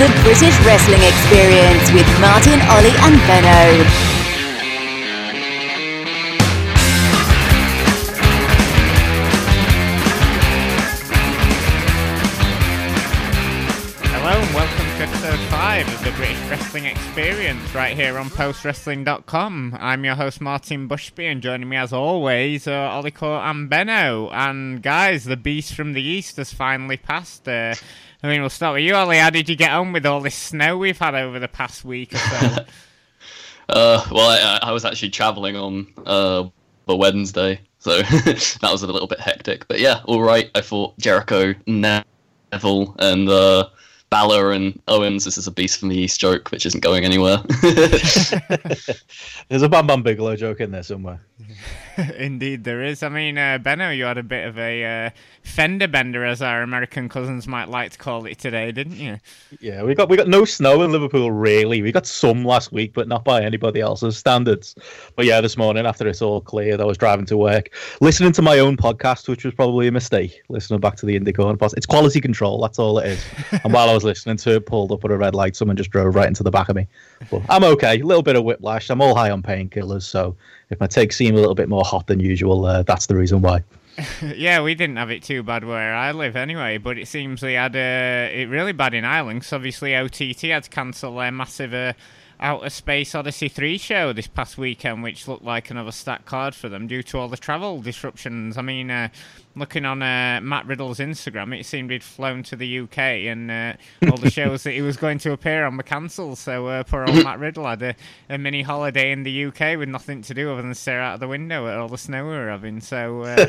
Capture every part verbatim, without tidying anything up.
The British Wrestling Experience with Martin, Oli and Benno. Hello and welcome to episode five of The British Wrestling Experience right here on post wrestling dot com. I'm your host Martin Bushby, and joining me as always are uh, Oli Court and Benno. And guys, the beast from the east has finally passed. Uh, I mean, we'll start with you, Oli. How did you get on with all this snow we've had over the past week or so? uh, well, I, I was actually travelling on uh, the Wednesday, so that was a little bit hectic. But yeah, all right. I fought Jericho, Neville, and uh, Balor and Owens. This is a Beast from the East joke, which isn't going anywhere. There's a Bam Bam Bigelow joke in there somewhere. Indeed there is. I mean, uh, Benno, you had a bit of a uh, fender bender, as our American cousins might like to call it today, didn't you? Yeah, we got we got no snow in Liverpool, really. We got some last week, but not by anybody else's standards. But yeah, this morning, after it's all cleared, I was driving to work, listening to my own podcast, which was probably a mistake, listening back to the Indy Corner podcast. It's quality control, that's all it is. And while I was listening to it, pulled up at a red light, someone just drove right into the back of me. But I'm okay, a little bit of whiplash, I'm all high on painkillers, so if my takes seem a little bit more hot than usual, uh, that's the reason why. Yeah, we didn't have it too bad where I live anyway, but it seems they had uh, it really bad in Ireland, because obviously O T T had to cancel their massive uh, Outer Space Odyssey three show this past weekend, which looked like another stacked card for them due to all the travel disruptions. I mean, uh, looking on uh, Matt Riddle's Instagram, it seemed he'd flown to the U K, and uh, all the shows that he was going to appear on were cancelled, so uh, poor old Matt Riddle had a, a mini holiday in the U K with nothing to do other than stare out of the window at all the snow we were having. So uh...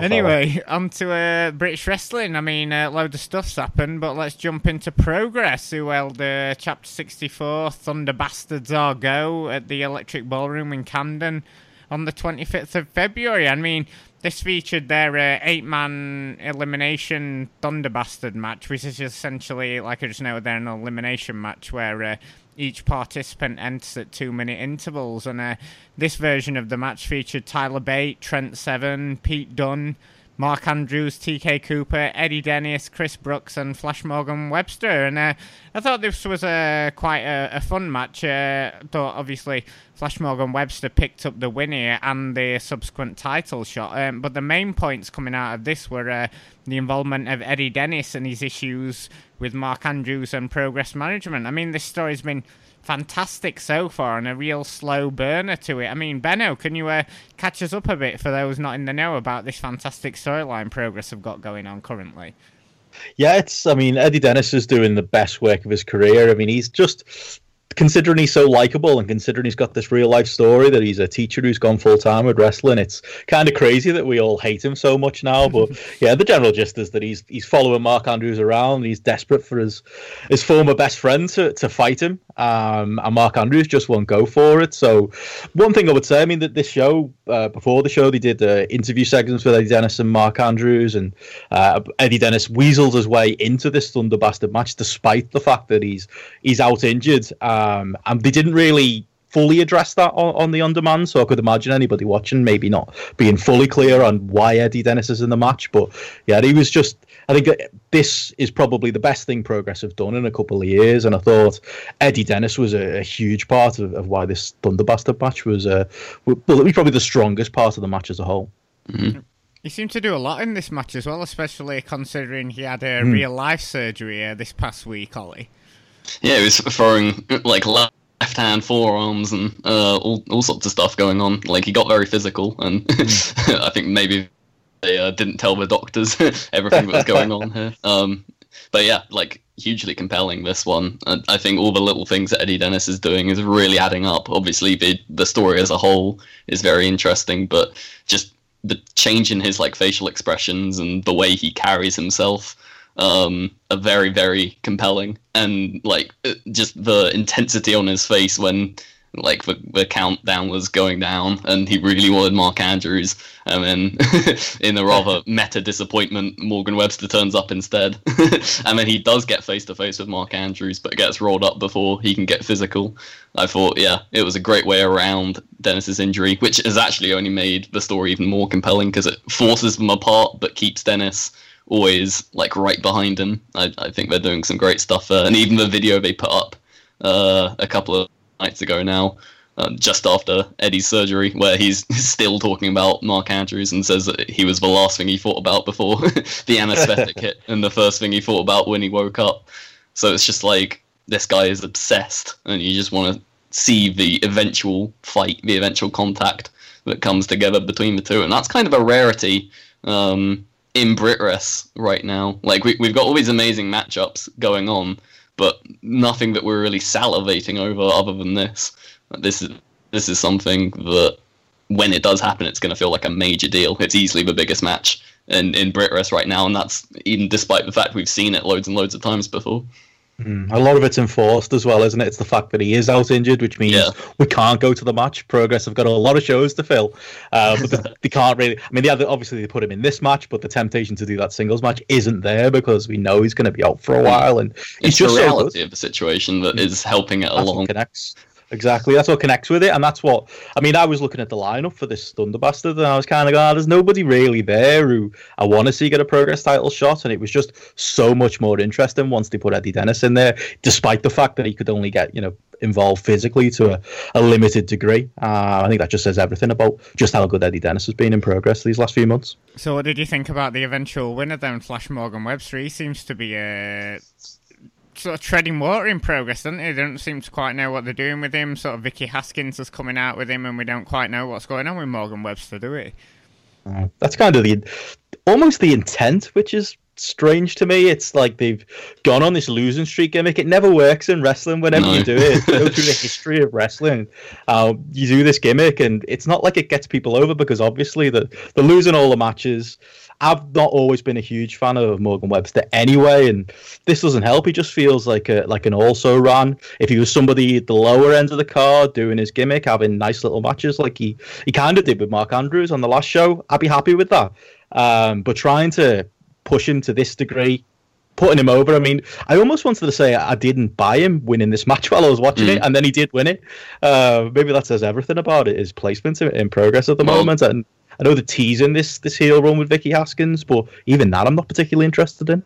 anyway, on to uh, British Wrestling. I mean, a uh, load of stuff's happened, but let's jump into Progress, who held uh, Chapter sixty-four Thunderbastard's Argo at the Electric Ballroom in Camden on the twenty-fifth of February. I mean, this featured their uh, eight-man elimination Thunderbastard match, which is essentially, like I just noted there, an elimination match where uh, each participant enters at two-minute intervals. And uh, this version of the match featured Tyler Bate, Trent Seven, Pete Dunne, Mark Andrews, T K Cooper, Eddie Dennis, Chris Brooks and Flash Morgan Webster. And uh, I thought this was a, quite a, a fun match. Uh, I thought, obviously, Flash Morgan Webster picked up the win here and the subsequent title shot. Um, but the main points coming out of this were uh, the involvement of Eddie Dennis and his issues with Mark Andrews and Progress Management. I mean, this story's been fantastic so far and a real slow burner to it. I mean, Benno, can you uh, catch us up a bit for those not in the know about this fantastic storyline Progress have got going on currently? Yeah, it's, I mean, Eddie Dennis is doing the best work of his career. I mean, he's just, considering he's so likable and considering he's got this real life story that he's a teacher who's gone full time with wrestling, it's kind of crazy that we all hate him so much now. But yeah, the general gist is that he's he's following Mark Andrews around and he's desperate for his his former best friend to, to fight him, um, and Mark Andrews just won't go for it. So one thing I would say, I mean, that this show, uh, before the show, they did uh, interview segments with Eddie Dennis and Mark Andrews, and uh, Eddie Dennis weaseled his way into this Thunderbastard match despite the fact that he's he's out injured. Um, Um, and they didn't really fully address that on, on the on-demand, so I could imagine anybody watching maybe not being fully clear on why Eddie Dennis is in the match. But yeah, he was just, I think this is probably the best thing Progress have done in a couple of years, and I thought Eddie Dennis was a, a huge part of, of why this Thunderbastard match was uh, probably the strongest part of the match as a whole. Mm-hmm. He seemed to do a lot in this match as well, especially considering he had a mm. real-life surgery uh, this past week, Oli. Yeah, he was throwing, like, left-hand forearms and uh, all all sorts of stuff going on. Like, he got very physical, and I think maybe they uh, didn't tell the doctors everything that was going on here. Um, but yeah, like, hugely compelling, this one. And I think all the little things that Eddie Dennis is doing is really adding up. Obviously, the, the story as a whole is very interesting, but just the change in his, like, facial expressions and the way he carries himself um are very, very compelling, and like just the intensity on his face when like the, the countdown was going down and he really wanted Mark Andrews, and then in a rather meta disappointment Morgan Webster turns up instead. And then he does get face to face with Mark Andrews but gets rolled up before he can get physical. I thought, yeah, it was a great way around Dennis's injury, which has actually only made the story even more compelling because it forces them apart but keeps Dennis always like right behind him. I, I think they're doing some great stuff there. And even the video they put up uh, a couple of nights ago now, um, just after Eddie's surgery, where he's still talking about Mark Andrews and says that he was the last thing he thought about before the anesthetic hit and the first thing he thought about when he woke up. So it's just like, this guy is obsessed, and you just want to see the eventual fight, the eventual contact that comes together between the two. And that's kind of a rarity um, in Britress right now. Like, we, we've got all these amazing matchups going on, but nothing that we're really salivating over other than this. This is this is something that, when it does happen, it's going to feel like a major deal. It's easily the biggest match in, in Britress right now, and that's even despite the fact we've seen it loads and loads of times before. Mm, a lot of it's enforced as well, isn't it? It's the fact that he is out injured, which means yeah. we can't go to the match. Progress have got a lot of shows to fill, uh, but they, they can't really. I mean, the other, obviously they put him in this match, but the temptation to do that singles match isn't there because we know he's going to be out for a while, and it's the reality so of the situation that is helping it that's along. Connects. Exactly, that's what connects with it, and that's what I mean. I was looking at the lineup for this Thunderbastard, and I was kind of like, oh, there's nobody really there who I want to see get a Progress title shot, and it was just so much more interesting once they put Eddie Dennis in there, despite the fact that he could only get, you know, involved physically to a, a limited degree. Uh, I think that just says everything about just how good Eddie Dennis has been in Progress these last few months. So, what did you think about the eventual winner then, Flash Morgan Webster? He seems to be a. Uh... sort of treading water in Progress, doesn't he? They don't seem to quite know what they're doing with him. Sort of Vicky Haskins is coming out with him, and we don't quite know what's going on with Morgan Webster, do we? Uh, that's kind of the almost the intent, which is strange to me. It's like they've gone on this losing streak gimmick. It never works in wrestling whenever no. you do it. Go through the history of wrestling. Uh, you do this gimmick, and it's not like it gets people over because obviously the, they're losing all the matches. I've not always been a huge fan of Morgan Webster anyway, and this doesn't help. He just feels like a, like an also-ran. If he was somebody at the lower end of the card doing his gimmick, having nice little matches like he, he kind of did with Mark Andrews on the last show, I'd be happy with that. Um, but trying to push him to this degree, putting him over, I mean, I almost wanted to say I didn't buy him winning this match while I was watching mm. it, and then he did win it. Uh, maybe that says everything about it, his placement in Progress at the well, moment, and I know the teasing this this heel run with Vicky Haskins, but even that I'm not particularly interested in.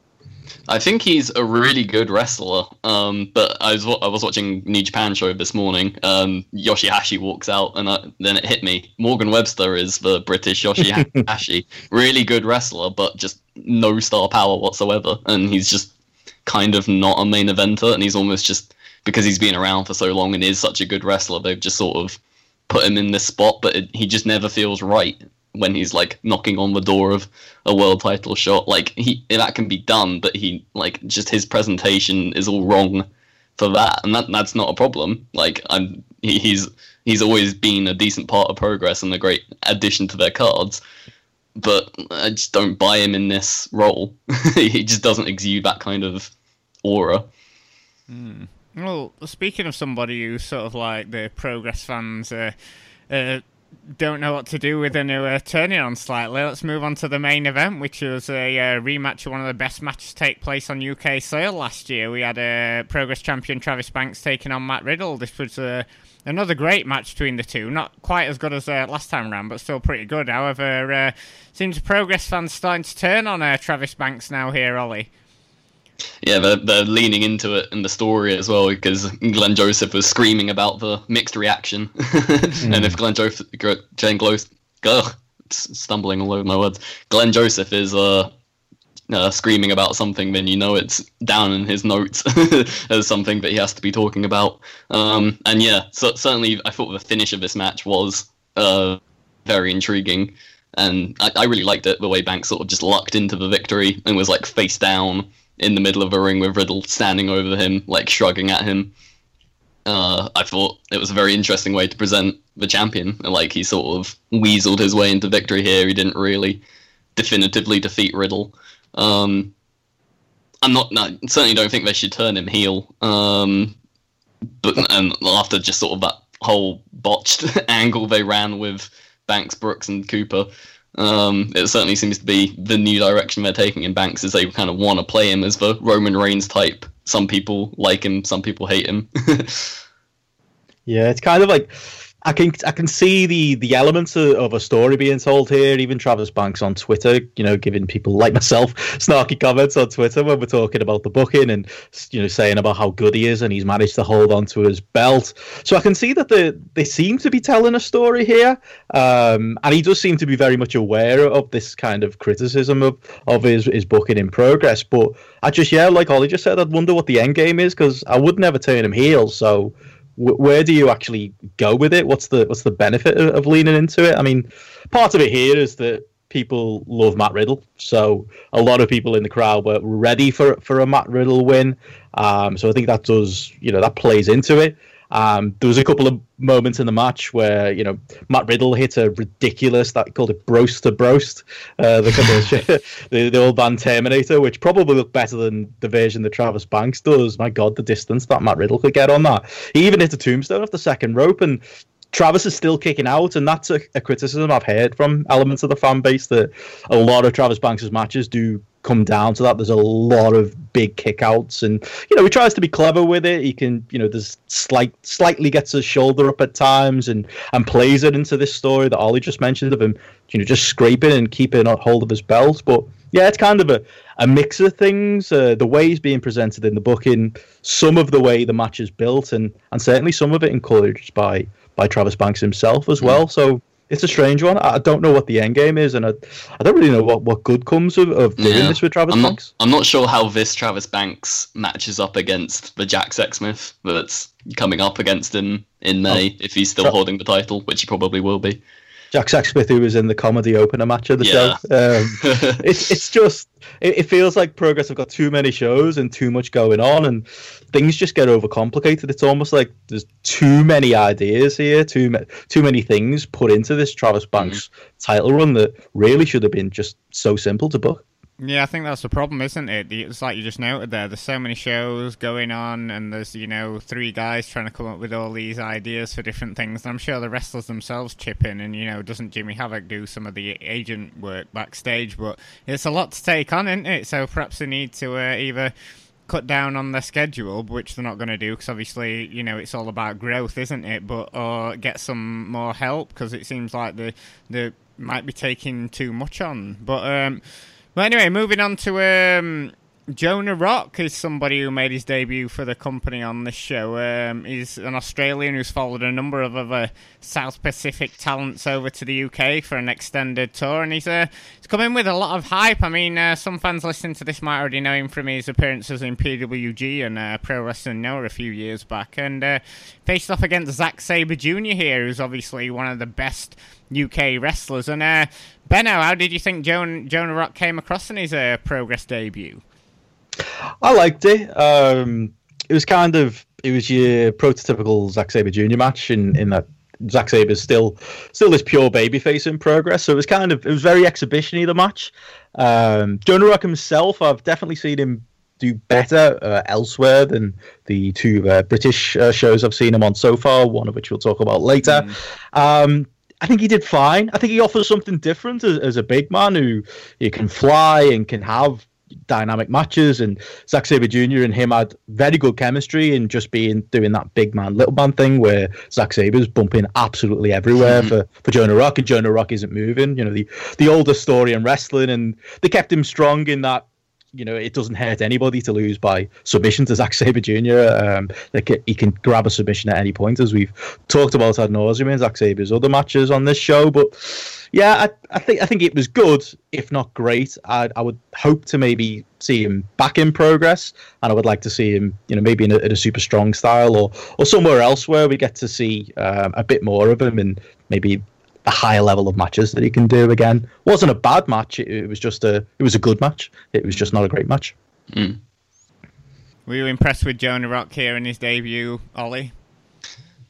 I think he's a really good wrestler, um, but I was I was watching New Japan show this morning. Um, Yoshihashi walks out, and I, then it hit me. Morgan Webster is the British Yoshihashi, really good wrestler, but just no star power whatsoever. And he's just kind of not a main eventer, and he's almost just because he's been around for so long and is such a good wrestler, they've just sort of put him in this spot, but it, he just never feels right when he's like knocking on the door of a world title shot. Like he that can be done, but he like just his presentation is all wrong for that, and that that's not a problem. Like I'm he, he's he's always been a decent part of Progress and a great addition to their cards, but I just don't buy him in this role. He just doesn't exude that kind of aura. Mm. Well, speaking of somebody who sort of like the Progress fans uh, uh don't know what to do with and who are turning on slightly, let's move on to the main event, which was a uh, rematch of one of the best matches take place on U K sale last year. We had a uh, Progress champion Travis Banks taking on Matt Riddle. This was uh, another great match between the two. Not quite as good as uh, last time round, but still pretty good. However, uh, seems Progress fans starting to turn on uh, Travis Banks now here, Ollie. Yeah, they're, they're leaning into it in the story as well, because Glenn Joseph was screaming about the mixed reaction. mm. And if Glenn Joseph... Jane Glos... Ugh, stumbling all over my words. Glenn Joseph is uh, uh, screaming about something, then you know it's down in his notes as something that he has to be talking about. Um, and yeah, so, certainly I thought the finish of this match was uh, very intriguing, and I, I really liked it, the way Banks sort of just lucked into the victory and was like face down in the middle of a ring with Riddle standing over him, like shrugging at him. Uh, I thought it was a very interesting way to present the champion. Like he sort of weaseled his way into victory here. He didn't really definitively defeat Riddle. Um, I'm not, I certainly don't think they should turn him heel. Um, but and after just sort of that whole botched angle they ran with Banks, Brooks, and Cooper. Um, it certainly seems to be the new direction they're taking in Banks, is they kind of want to play him as the Roman Reigns type. Some people like him, some people hate him. Yeah, it's kind of like I can I can see the the elements of, of a story being told here. Even Travis Banks on Twitter, you know, giving people like myself snarky comments on Twitter when we're talking about the booking and, you know, saying about how good he is and he's managed to hold on to his belt. So I can see that they they seem to be telling a story here, um, and he does seem to be very much aware of this kind of criticism of of his, his booking in Progress. But I just yeah, like Oli just said, I'd wonder what the end game is, because I would never turn him heel. So where do you actually go with it? What's the what's the benefit of, of leaning into it? I mean, part of it here is that people love Matt Riddle, so a lot of people in the crowd were ready for for a Matt Riddle win. Um, so I think that does, you know, that plays into it. Um, there was a couple of moments in the match where, you know, Matt Riddle hit a ridiculous, that called it broast to broast, uh, the, the, the old band Terminator, which probably looked better than the version that Travis Banks does. My God, the distance that Matt Riddle could get on that. He even hit a tombstone off the second rope, and Travis is still kicking out, and that's a, a criticism I've heard from elements of the fan base, that a lot of Travis Banks' matches do come down to that. There's a lot of big kickouts, and, you know, he tries to be clever with it. He can, you know, there's slight, slightly gets his shoulder up at times, and and plays it into this story that Oli just mentioned of him, you know, just scraping and keeping hold of his belt. But yeah, it's kind of a, a mix of things, uh, the way he's being presented in the booking, some of the way the match is built, and and certainly some of it encouraged by by Travis Banks himself as well. So it's a strange one. I don't know what the end game is, and I, I don't really know what, what good comes of, of doing yeah. this with Travis I'm Banks. Not, I'm not sure how this Travis Banks matches up against the Jack Sexsmith that's coming up against him in May, oh, if he's still Tra- holding the title, which he probably will be. Jack Sexsmith, who was in the comedy opener match of the yeah. show. Um, it's it's just, it, it feels like Progress have got too many shows and too much going on, and things just get overcomplicated. It's almost like there's too many ideas here, too, ma- too many things put into this Travis Banks mm-hmm. title run that really should have been just so simple to book. Yeah, I think that's the problem, isn't it? It's like you just noted there, there's so many shows going on, and there's, you know, three guys trying to come up with all these ideas for different things. And I'm sure the wrestlers themselves chip in, and, you know, doesn't Jimmy Havoc do some of the agent work backstage? But it's a lot to take on, isn't it? So perhaps they need to uh, either cut down on their schedule, which they're not going to do, because obviously, you know, it's all about growth, isn't it? But or get some more help, because it seems like they, they might be taking too much on. But, um... Well, anyway, moving on to um, Jonah Rock is somebody who made his debut for the company on this show. Um, he's an Australian who's followed a number of other South Pacific talents over to the U K for an extended tour, and he's, uh, he's come in with a lot of hype. I mean, uh, some fans listening to this might already know him from his appearances in P W G and uh, Pro Wrestling Noah a few years back, and uh, faced off against Zack Sabre Junior here, who's obviously one of the best U K wrestlers. And uh, Benno, how did you think Joan, Jonah Rock came across in his uh, Progress debut? I liked it. Um, it was kind of, it was your prototypical Zack Sabre Junior match in, in that Zack Sabre's still still this pure babyface in Progress, so it was kind of, it was very exhibition-y, the match. Um, Jonah Rock himself, I've definitely seen him do better uh, elsewhere than the two uh, British uh, shows I've seen him on so far, one of which we'll talk about later. Mm. Um I think he did fine. I think he offers something different as, as a big man who you can fly and can have dynamic matches. And Zack Sabre Junior and him had very good chemistry, and just being doing that big man, little man thing where Zack Sabre's bumping absolutely everywhere mm-hmm. for, for Jonah Rock, and Jonah Rock isn't moving. You know, the, the older story in wrestling, and they kept him strong in that. You know, it doesn't hurt anybody to lose by submission to Zack Sabre Junior Um, they can, he can grab a submission at any point, as we've talked about ad nauseum in Zack Sabre's other matches on this show. But yeah, I, I think I think it was good, if not great. I, I would hope to maybe see him back in Progress, and I would like to see him, you know, maybe in a, in a super strong style, or or somewhere else where we get to see um, a bit more of him, and maybe a higher level of matches that he can do again. Wasn't a bad match. It, it was just a. It was a good match. It was just not a great match. Mm. Were you impressed with Jonah Rock here in his debut, Oli?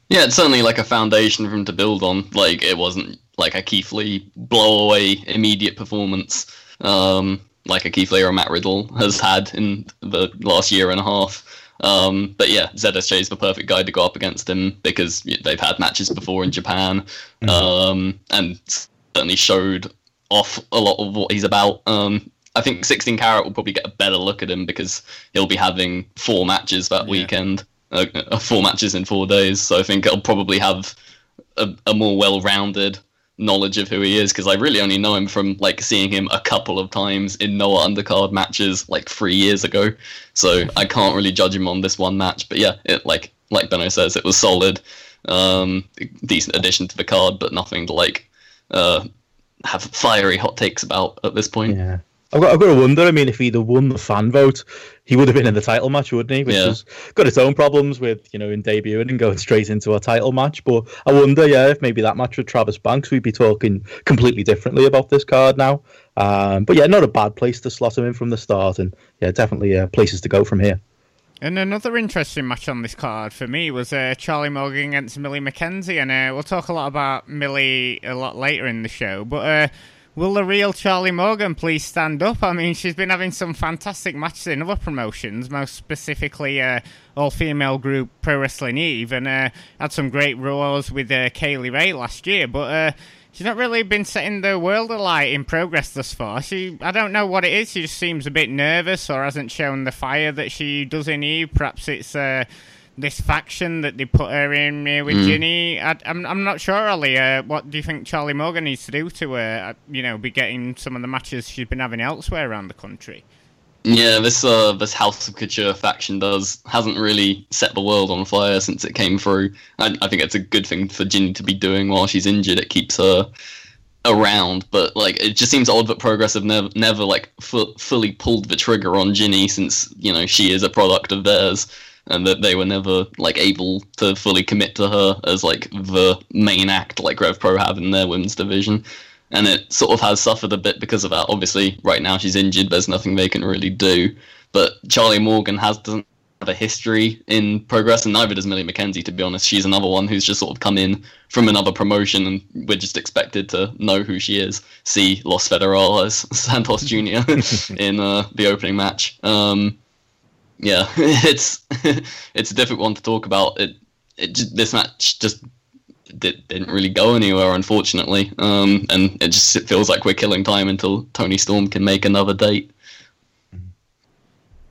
Yeah, it's certainly like a foundation for him to build on. Like, it wasn't like a Keith Lee blow away immediate performance, um, like a Keith Lee or a Matt Riddle has had in the last year and a half. Um, but yeah, Z S J is the perfect guy to go up against him, because they've had matches before in Japan, mm-hmm. um, and certainly showed off a lot of what he's about. Um, I think sixteen Karat will probably get a better look at him, because he'll be having four matches that yeah. weekend, uh, four matches in four days. So I think it'll probably have a, a more well-rounded knowledge of who he is, because I really only know him from like seeing him a couple of times in Noah undercard matches like three years ago, so I can't really judge him on this one match. But yeah, it like like Benno says, it was solid, um decent addition to the card, but nothing to like uh have fiery hot takes about at this point. Yeah, I've got, I've got to wonder, I mean, if he'd have won the fan vote, he would have been in the title match, wouldn't he? Which yeah. has got its own problems with, you know, in debuting and going straight into a title match. But I wonder, yeah, if maybe that match with Travis Banks, we'd be talking completely differently about this card now. Um, but yeah, not a bad place to slot him in from the start. And yeah, definitely uh, places to go from here. And another interesting match on this card for me was uh, Charlie Morgan against Millie McKenzie. And uh, we'll talk a lot about Millie a lot later in the show. But... Uh, will the real Charlie Morgan please stand up? I mean, she's been having some fantastic matches in other promotions, most specifically uh, all-female group Pro Wrestling Eve, and uh, had some great roars with uh, Kaylee Ray last year, but uh, she's not really been setting the world alight in Progress thus far. She, I don't know what it is, she just seems a bit nervous or hasn't shown the fire that she does in Eve. Perhaps it's... Uh, this faction that they put her in here with mm. Ginny. I, I'm I'm not sure, Oli. Uh, what do you think Charlie Morgan needs to do to uh, you know, be getting some of the matches she's been having elsewhere around the country? Yeah, this uh, this House of Couture faction does hasn't really set the world on fire since it came through. I, I think it's a good thing for Ginny to be doing while she's injured. It keeps her around, but like it just seems odd that Progress have never never like fu- fully pulled the trigger on Ginny, since you know she is a product of theirs. And that they were never like able to fully commit to her as like the main act like Rev Pro have in their women's division, and it sort of has suffered a bit because of that. Obviously, right now she's injured; there's nothing they can really do. But Charlie Morgan has doesn't have a history in Progress, and neither does Millie McKenzie. To be honest, she's another one who's just sort of come in from another promotion, and we're just expected to know who she is. See Los Federales Santos Junior in uh, the opening match. Um, Yeah, it's it's a difficult one to talk about. It, it just, this match just did, didn't really go anywhere, unfortunately, um, and it just it feels like we're killing time until Tony Storm can make another date.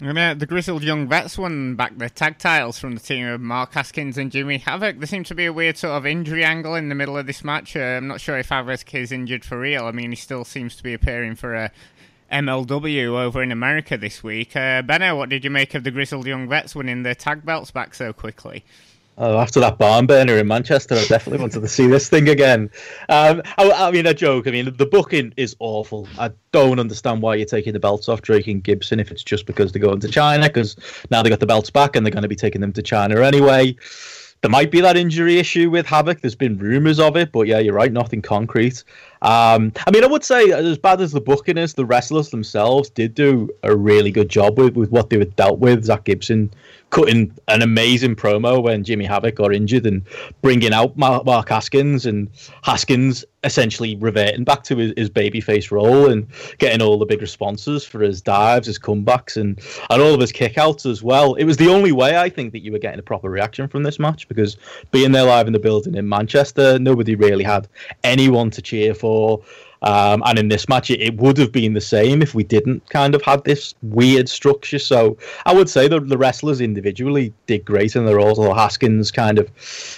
And, uh, the Grizzled Young Vets won back their tag titles from the team of Mark Haskins and Jimmy Havoc. There seems to be a weird sort of injury angle in the middle of this match. Uh, I'm not sure if Havoc is injured for real. I mean, he still seems to be appearing for a... M L W over in America this week. Uh, Benno, what did you make of the Grizzled Young Vets winning their tag belts back so quickly? Oh, after that barn burner in Manchester, I definitely wanted to see this thing again. Um, I, I mean, a joke. I mean, the booking is awful. I don't understand why you're taking the belts off Drake and Gibson if it's just because they're going to China, because now they got the belts back and they're going to be taking them to China anyway. There might be that injury issue with Havoc. There's been rumours of it, but yeah, you're right, nothing concrete. Um, I mean, I would say, as bad as the booking is, the wrestlers themselves did do a really good job with, with what they were dealt with. Zack Gibson cutting an amazing promo when Jimmy Havoc got injured and bringing out Mark Haskins, and Haskins essentially reverting back to his, his babyface role and getting all the big responses for his dives, his comebacks, and, and all of his kickouts as well. It was the only way, I think, that you were getting a proper reaction from this match, because being there live in the building in Manchester, nobody really had anyone to cheer for. Um, and in this match, it, it would have been the same if we didn't kind of have this weird structure. So I would say the, the wrestlers individually did great in their roles. Although Haskins kind of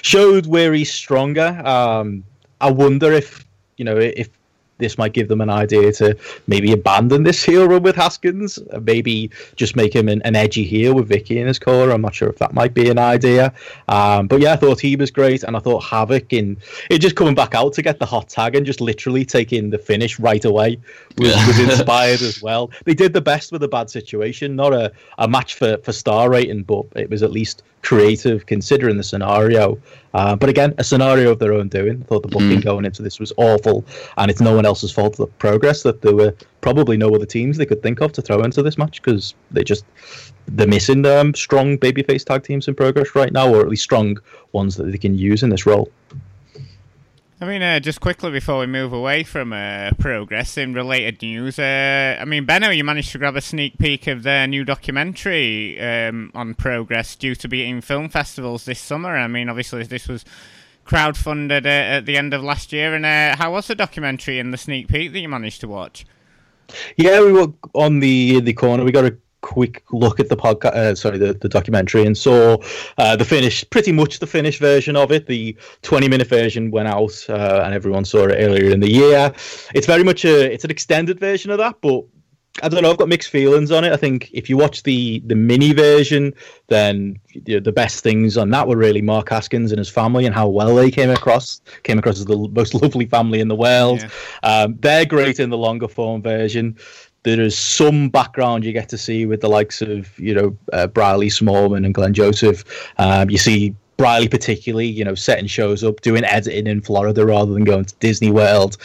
showed where he's stronger. Um, I wonder if, you know, if this might give them an idea to maybe abandon this heel run with Haskins, maybe just make him an, an edgy heel with Vicky in his corner. I'm not sure if that might be an idea. Um, but yeah, I thought he was great, and I thought Havoc in it just coming back out to get the hot tag and just literally taking the finish right away was, yeah. was inspired as well. They did the best with a bad situation, not a, a match for, for star rating, but it was at least creative considering the scenario. Uh, but again, a scenario of their own doing. I thought the booking mm. going into this was awful, and it's no one else's fault for the Progress that there were probably no other teams they could think of to throw into this match, because they just they're missing um, strong babyface tag teams in Progress right now, or at least strong ones that they can use in this role. I mean, uh, just quickly before we move away from uh, Progress in related news, uh, I mean, Benno, you managed to grab a sneak peek of their new documentary um, on Progress due to be in film festivals this summer. I mean, obviously this was crowdfunded uh, at the end of last year, and uh, how was the documentary and the sneak peek that you managed to watch? Yeah, we were on the, the corner. We got a quick look at the podcast, uh, sorry, the, the documentary, and saw uh, the finished, pretty much the finished version of it. The twenty-minute version went out, uh, and everyone saw it earlier in the year. It's very much a, it's an extended version of that, but I don't know. I've got mixed feelings on it. I think if you watch the the mini version, then you know, the best things on that were really Mark Haskins and his family and how well they came across. Came across as the most lovely family in the world. Yeah. Um, they're great in the longer form version. There is some background you get to see with the likes of, you know, uh, Briley Smallman and Glenn Joseph. Um, you see Briley particularly, you know, setting shows up, doing editing in Florida rather than going to Disney World.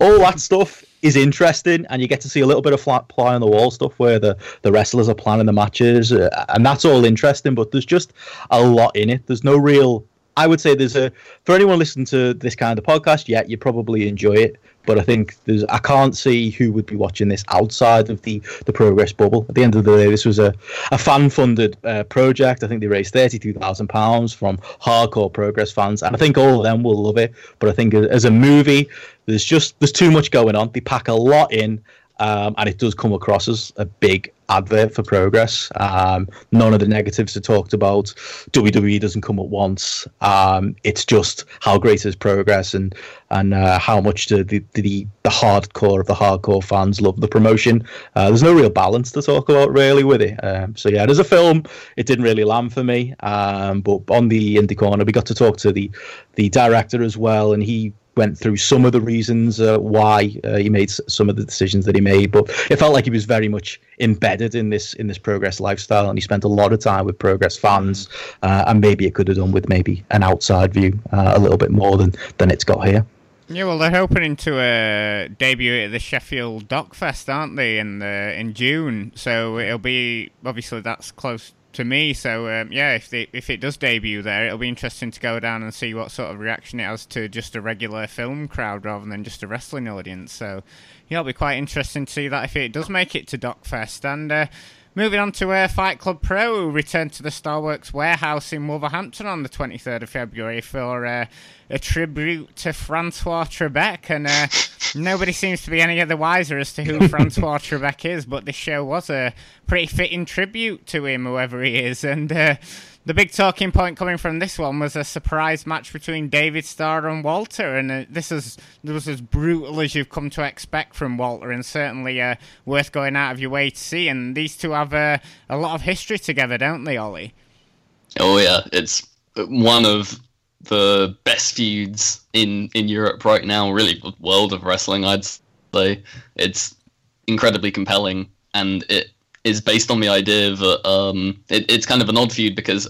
All that stuff is interesting, and you get to see a little bit of flat ply on the wall stuff where the, the wrestlers are planning the matches, uh, and that's all interesting, but there's just a lot in it. There's no real, I would say there's a, for anyone listening to this kind of podcast, yeah, you probably enjoy it, but I think there's, I can't see who would be watching this outside of the, the Progress bubble. At the end of the day, this was a, a fan-funded uh, project. I think they raised thirty-two thousand pounds from hardcore Progress fans, and I think all of them will love it, but I think as a movie, There's just there's too much going on. They pack a lot in, um, and it does come across as a big advert for Progress. Um, none of the negatives are talked about. W W E doesn't come at once. Um, it's just how great is Progress, and and uh, how much do the, the the hardcore of the hardcore fans love the promotion. Uh, there's no real balance to talk about really with it. Um, so yeah, as a film, it didn't really land for me. Um, but on the Indy Corner, we got to talk to the the director as well, and he went through some of the reasons uh, why uh, he made some of the decisions that he made, but it felt like he was very much embedded in this in this Progress lifestyle, and he spent a lot of time with Progress fans, uh, and maybe it could have done with maybe an outside view uh, a little bit more than, than it's got here. Yeah, well, they're hoping to uh, debut at the Sheffield Doc Fest, aren't they, in, the, in June, so it'll be, obviously that's close to me, so um, yeah, if they, if it does debut there, it'll be interesting to go down and see what sort of reaction it has to just a regular film crowd rather than just a wrestling audience. So yeah, it'll be quite interesting to see that if it does make it to DocFest. And uh, moving on to uh, Fight Club Pro, who returned to the Starworks warehouse in Wolverhampton on the twenty-third of February for uh, a tribute to Francois Trebek, and uh, nobody seems to be any other wiser as to who Francois Trebek is, but this show was a pretty fitting tribute to him, whoever he is. And uh, the big talking point coming from this one was a surprise match between David Starr and Walter, and uh, this is this was as brutal as you've come to expect from Walter, and certainly uh, worth going out of your way to see. And these two have uh, a lot of history together, don't they, Ollie? Oh yeah, it's one of the best feuds in, in Europe right now, really, the world of wrestling, I'd say. It's incredibly compelling, and it is based on the idea that um, it, it's kind of an odd feud because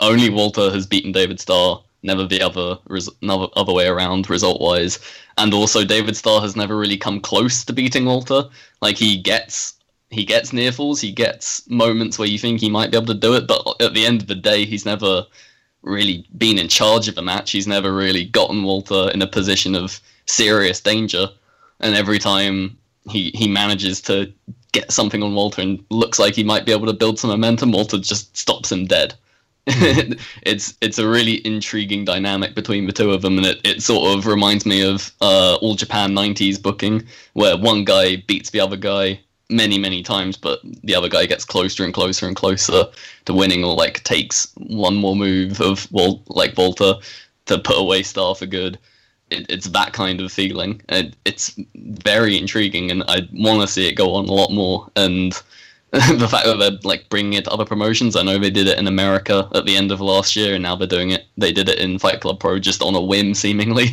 only Walter has beaten David Starr, never the other res- another, other way around, result-wise. And also, David Starr has never really come close to beating Walter. Like, he gets... He gets near falls, he gets moments where you think he might be able to do it, but at the end of the day, he's never really been in charge of a match. He's never really gotten Walter in a position of serious danger, and every time he he manages to get something on Walter and looks like he might be able to build some momentum, Walter just stops him dead. it's it's a really intriguing dynamic between the two of them, and it, it sort of reminds me of uh, All Japan nineties booking, where one guy beats the other guy many, many times, but the other guy gets closer and closer and closer to winning, or like takes one more move of Wal- like Walter to put away Star for good. It, it's that kind of feeling. It, it's very intriguing, and I want to see it go on a lot more. And the fact that they're like bringing it to other promotions, I know they did it in America at the end of last year, and now they're doing it. They did it in Fight Club Pro just on a whim, seemingly.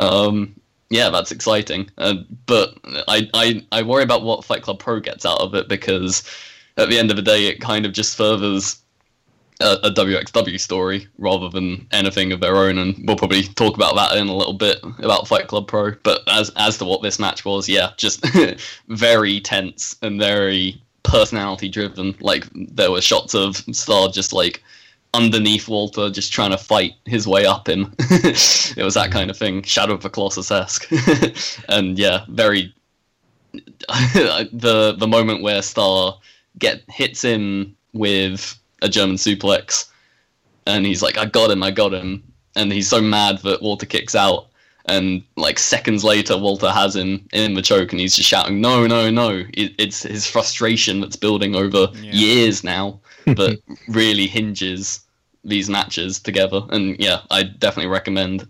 um, Yeah, that's exciting, uh, but I, I I worry about what Fight Club Pro gets out of it, because at the end of the day, it kind of just furthers a, a W X W story rather than anything of their own, and we'll probably talk about that in a little bit, about Fight Club Pro, but as, as to what this match was, yeah, just very tense and very personality-driven. Like, there were shots of Star just, like, underneath Walter, just trying to fight his way up him. It was that kind of thing, Shadow of the Colossus-esque. And yeah, very the the moment where Star get hits him with a German suplex, and he's like, "I got him, I got him," and he's so mad that Walter kicks out. and like seconds later Walter has him in the choke and he's just shouting no no no. It, it's his frustration that's building over yeah. years now that really hinges these matches together. And yeah, I definitely recommend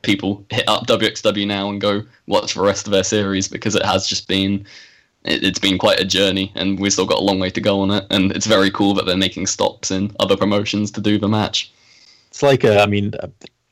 people hit up W X W now and go watch the rest of their series, because it has just been it, it's been quite a journey and we've still got a long way to go on it. And it's very cool that they're making stops in other promotions to do the match. It's like a, I mean,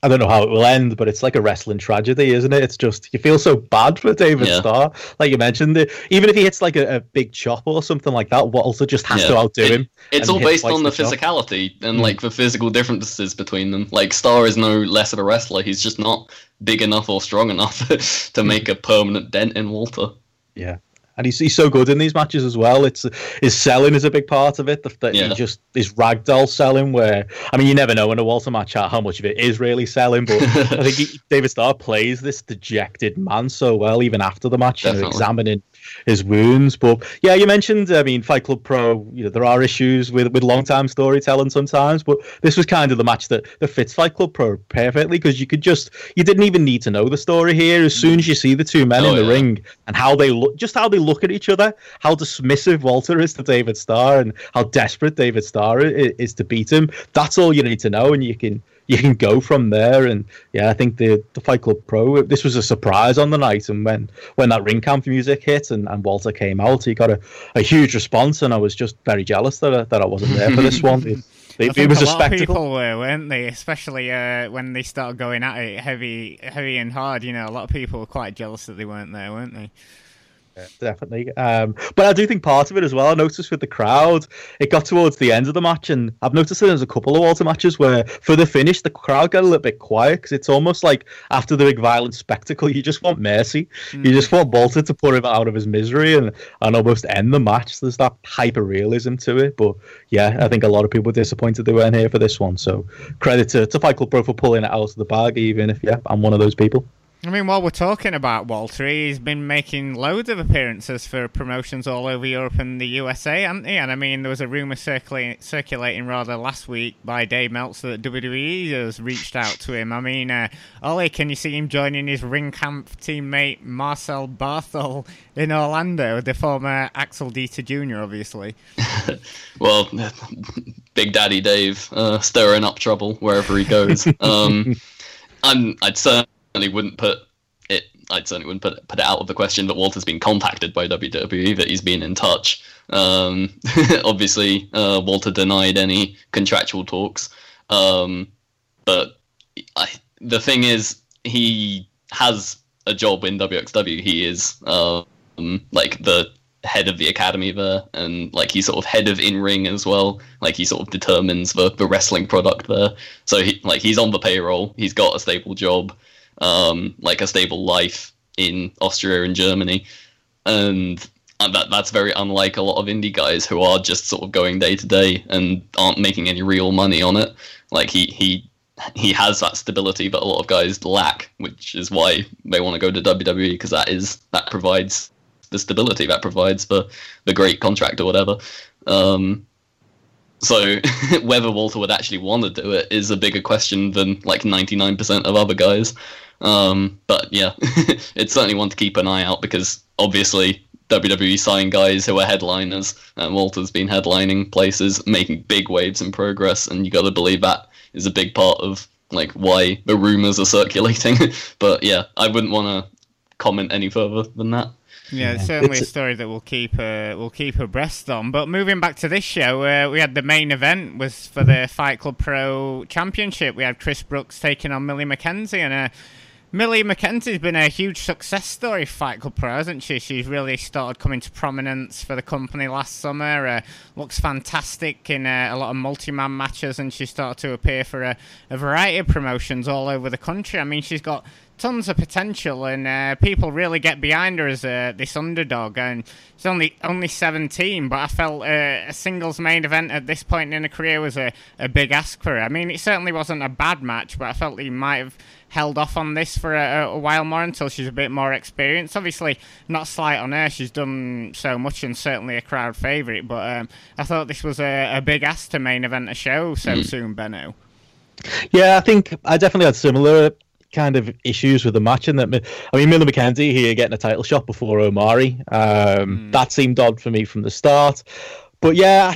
I don't know how it will end, but it's like a wrestling tragedy, isn't it? It's just, you feel so bad for David yeah. Starr. Like you mentioned, even if he hits like a, a big chop or something like that, Walter just has yeah. to outdo it, him. It's all based on the, the physicality chop. and like the physical differences between them. Like Starr is no less of a wrestler. He's just not big enough or strong enough to make a permanent dent in Walter. Yeah. And he's, he's so good in these matches as well. It's his selling is a big part of it. That yeah. he just is ragdoll selling. Where I mean, you never know in a Walter match how much of it is really selling. But I think he, David Starr plays this dejected man so well, even after the match, you know, examining his wounds. But yeah, you mentioned, I mean, Fight Club Pro. You know, there are issues with with long time storytelling sometimes, but this was kind of the match that, that fits Fight Club Pro perfectly, because you could just you didn't even need to know the story here. As soon as you see the two men oh, in the yeah. ring and how they look, just how they look. look at each other, how dismissive Walter is to David Starr and how desperate David Starr is, is to beat him. That's all you need to know, and you can you can go from there. And yeah, I think the, the Fight Club Pro, this was a surprise on the night, and when, when that ring camp music hit and, and Walter came out, he got a, a huge response, and I was just very jealous that I, that I wasn't there for this one. It, They, I think it was a, a lot spectacle. Of people were, weren't they? Especially uh, when they started going at it heavy, heavy and hard. You know, a lot of people were quite jealous that they weren't there, weren't they? Yeah, definitely. Um, but I do think part of it as well, I noticed with the crowd, it got towards the end of the match, and I've noticed that there's a couple of Walter matches where for the finish the crowd got a little bit quiet, because it's almost like after the big violent spectacle you just want mercy. Mm. You just want Walter to put him out of his misery and, and almost end the match. There's that hyper realism to it. But yeah, I think a lot of people were disappointed they weren't here for this one, so credit to, to Fight Club Pro for pulling it out of the bag, even if yeah, I'm one of those people. I mean, while we're talking about Walter, he's been making loads of appearances for promotions all over Europe and the U S A, hasn't he? And I mean, there was a rumour circulating, circulating rather last week by Dave Meltzer that W W E has reached out to him. I mean, uh, Oli, can you see him joining his ring camp teammate Marcel Barthol in Orlando, the former Axel Dieter Junior, obviously? Well, Big Daddy Dave uh, stirring up trouble wherever he goes. um, I'm, I'd certainly... And he wouldn't put it. I certainly wouldn't put it, put it out of the question that Walter's been contacted by W W E, that he's been in touch. Um, obviously, uh, Walter denied any contractual talks. Um, but I, the thing is, he has a job in W X W. He is um, like the head of the academy there, and like he's sort of head of in-ring as well. Like he sort of determines the, the wrestling product there. So he, like he's on the payroll. He's got a stable job. Um, like a stable life in Austria and Germany, and that that's very unlike a lot of indie guys who are just sort of going day to day and aren't making any real money on it. Like he he he has that stability that a lot of guys lack, which is why they want to go to W W E, because that is that provides the stability, that provides the the great contract or whatever. Um, So whether Walter would actually want to do it is a bigger question than like ninety-nine percent of other guys. Um, but yeah, it's certainly one to keep an eye out, because obviously W W E sign guys who are headliners, and Walter's been headlining places, making big waves in Progress, and you got to believe that is a big part of like why the rumors are circulating. But yeah, I wouldn't want to comment any further than that. Yeah, it's certainly it's a story that we'll keep uh, we'll keep abreast on. But moving back to this show, uh, we had the main event was for the Fight Club Pro Championship. We had Chris Brooks taking on Millie McKenzie, and uh, Millie McKenzie's been a huge success story for Fight Club Pro, hasn't she? She's really started coming to prominence for the company last summer. Uh, looks fantastic in uh, a lot of multi-man matches, and she started to appear for a, a variety of promotions all over the country. I mean, she's got tons of potential, and uh, people really get behind her as uh, this underdog, and she's only only seventeen, but I felt uh, a singles main event at this point in her career was a, a big ask for her. I mean, it certainly wasn't a bad match, but I felt he might have held off on this for a, a while more until she's a bit more experienced. Obviously, not slight on her, she's done so much and certainly a crowd favourite, but um, I thought this was a, a big ask to main event a show so mm. soon, Benno. Yeah, I think I definitely had similar kind of issues with the match. And that, I mean, Millie McKenzie here getting a title shot before Omari. Um, mm. That seemed odd for me from the start. But yeah,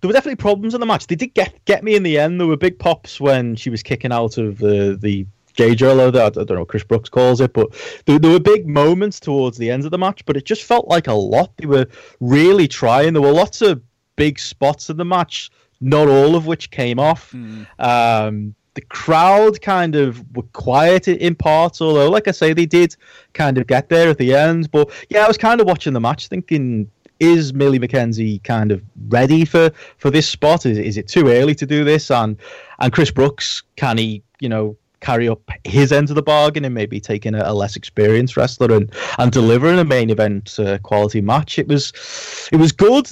there were definitely problems in the match. They did get get me in the end. There were big pops when she was kicking out of the the gay drill. I don't know what Chris Brooks calls it, but there, there were big moments towards the end of the match. But it just felt like a lot. They were really trying. There were lots of big spots in the match, not all of which came off. Mm. Um, the crowd kind of were quiet in parts, although, like I say, they did kind of get there at the end. But yeah, I was kind of watching the match thinking, is Millie McKenzie kind of ready for, for this spot? Is is it too early to do this? And and Chris Brooks, can he, you know, carry up his end of the bargain and maybe taking a, a less experienced wrestler and, and delivering a main event uh, quality match? It was it was good,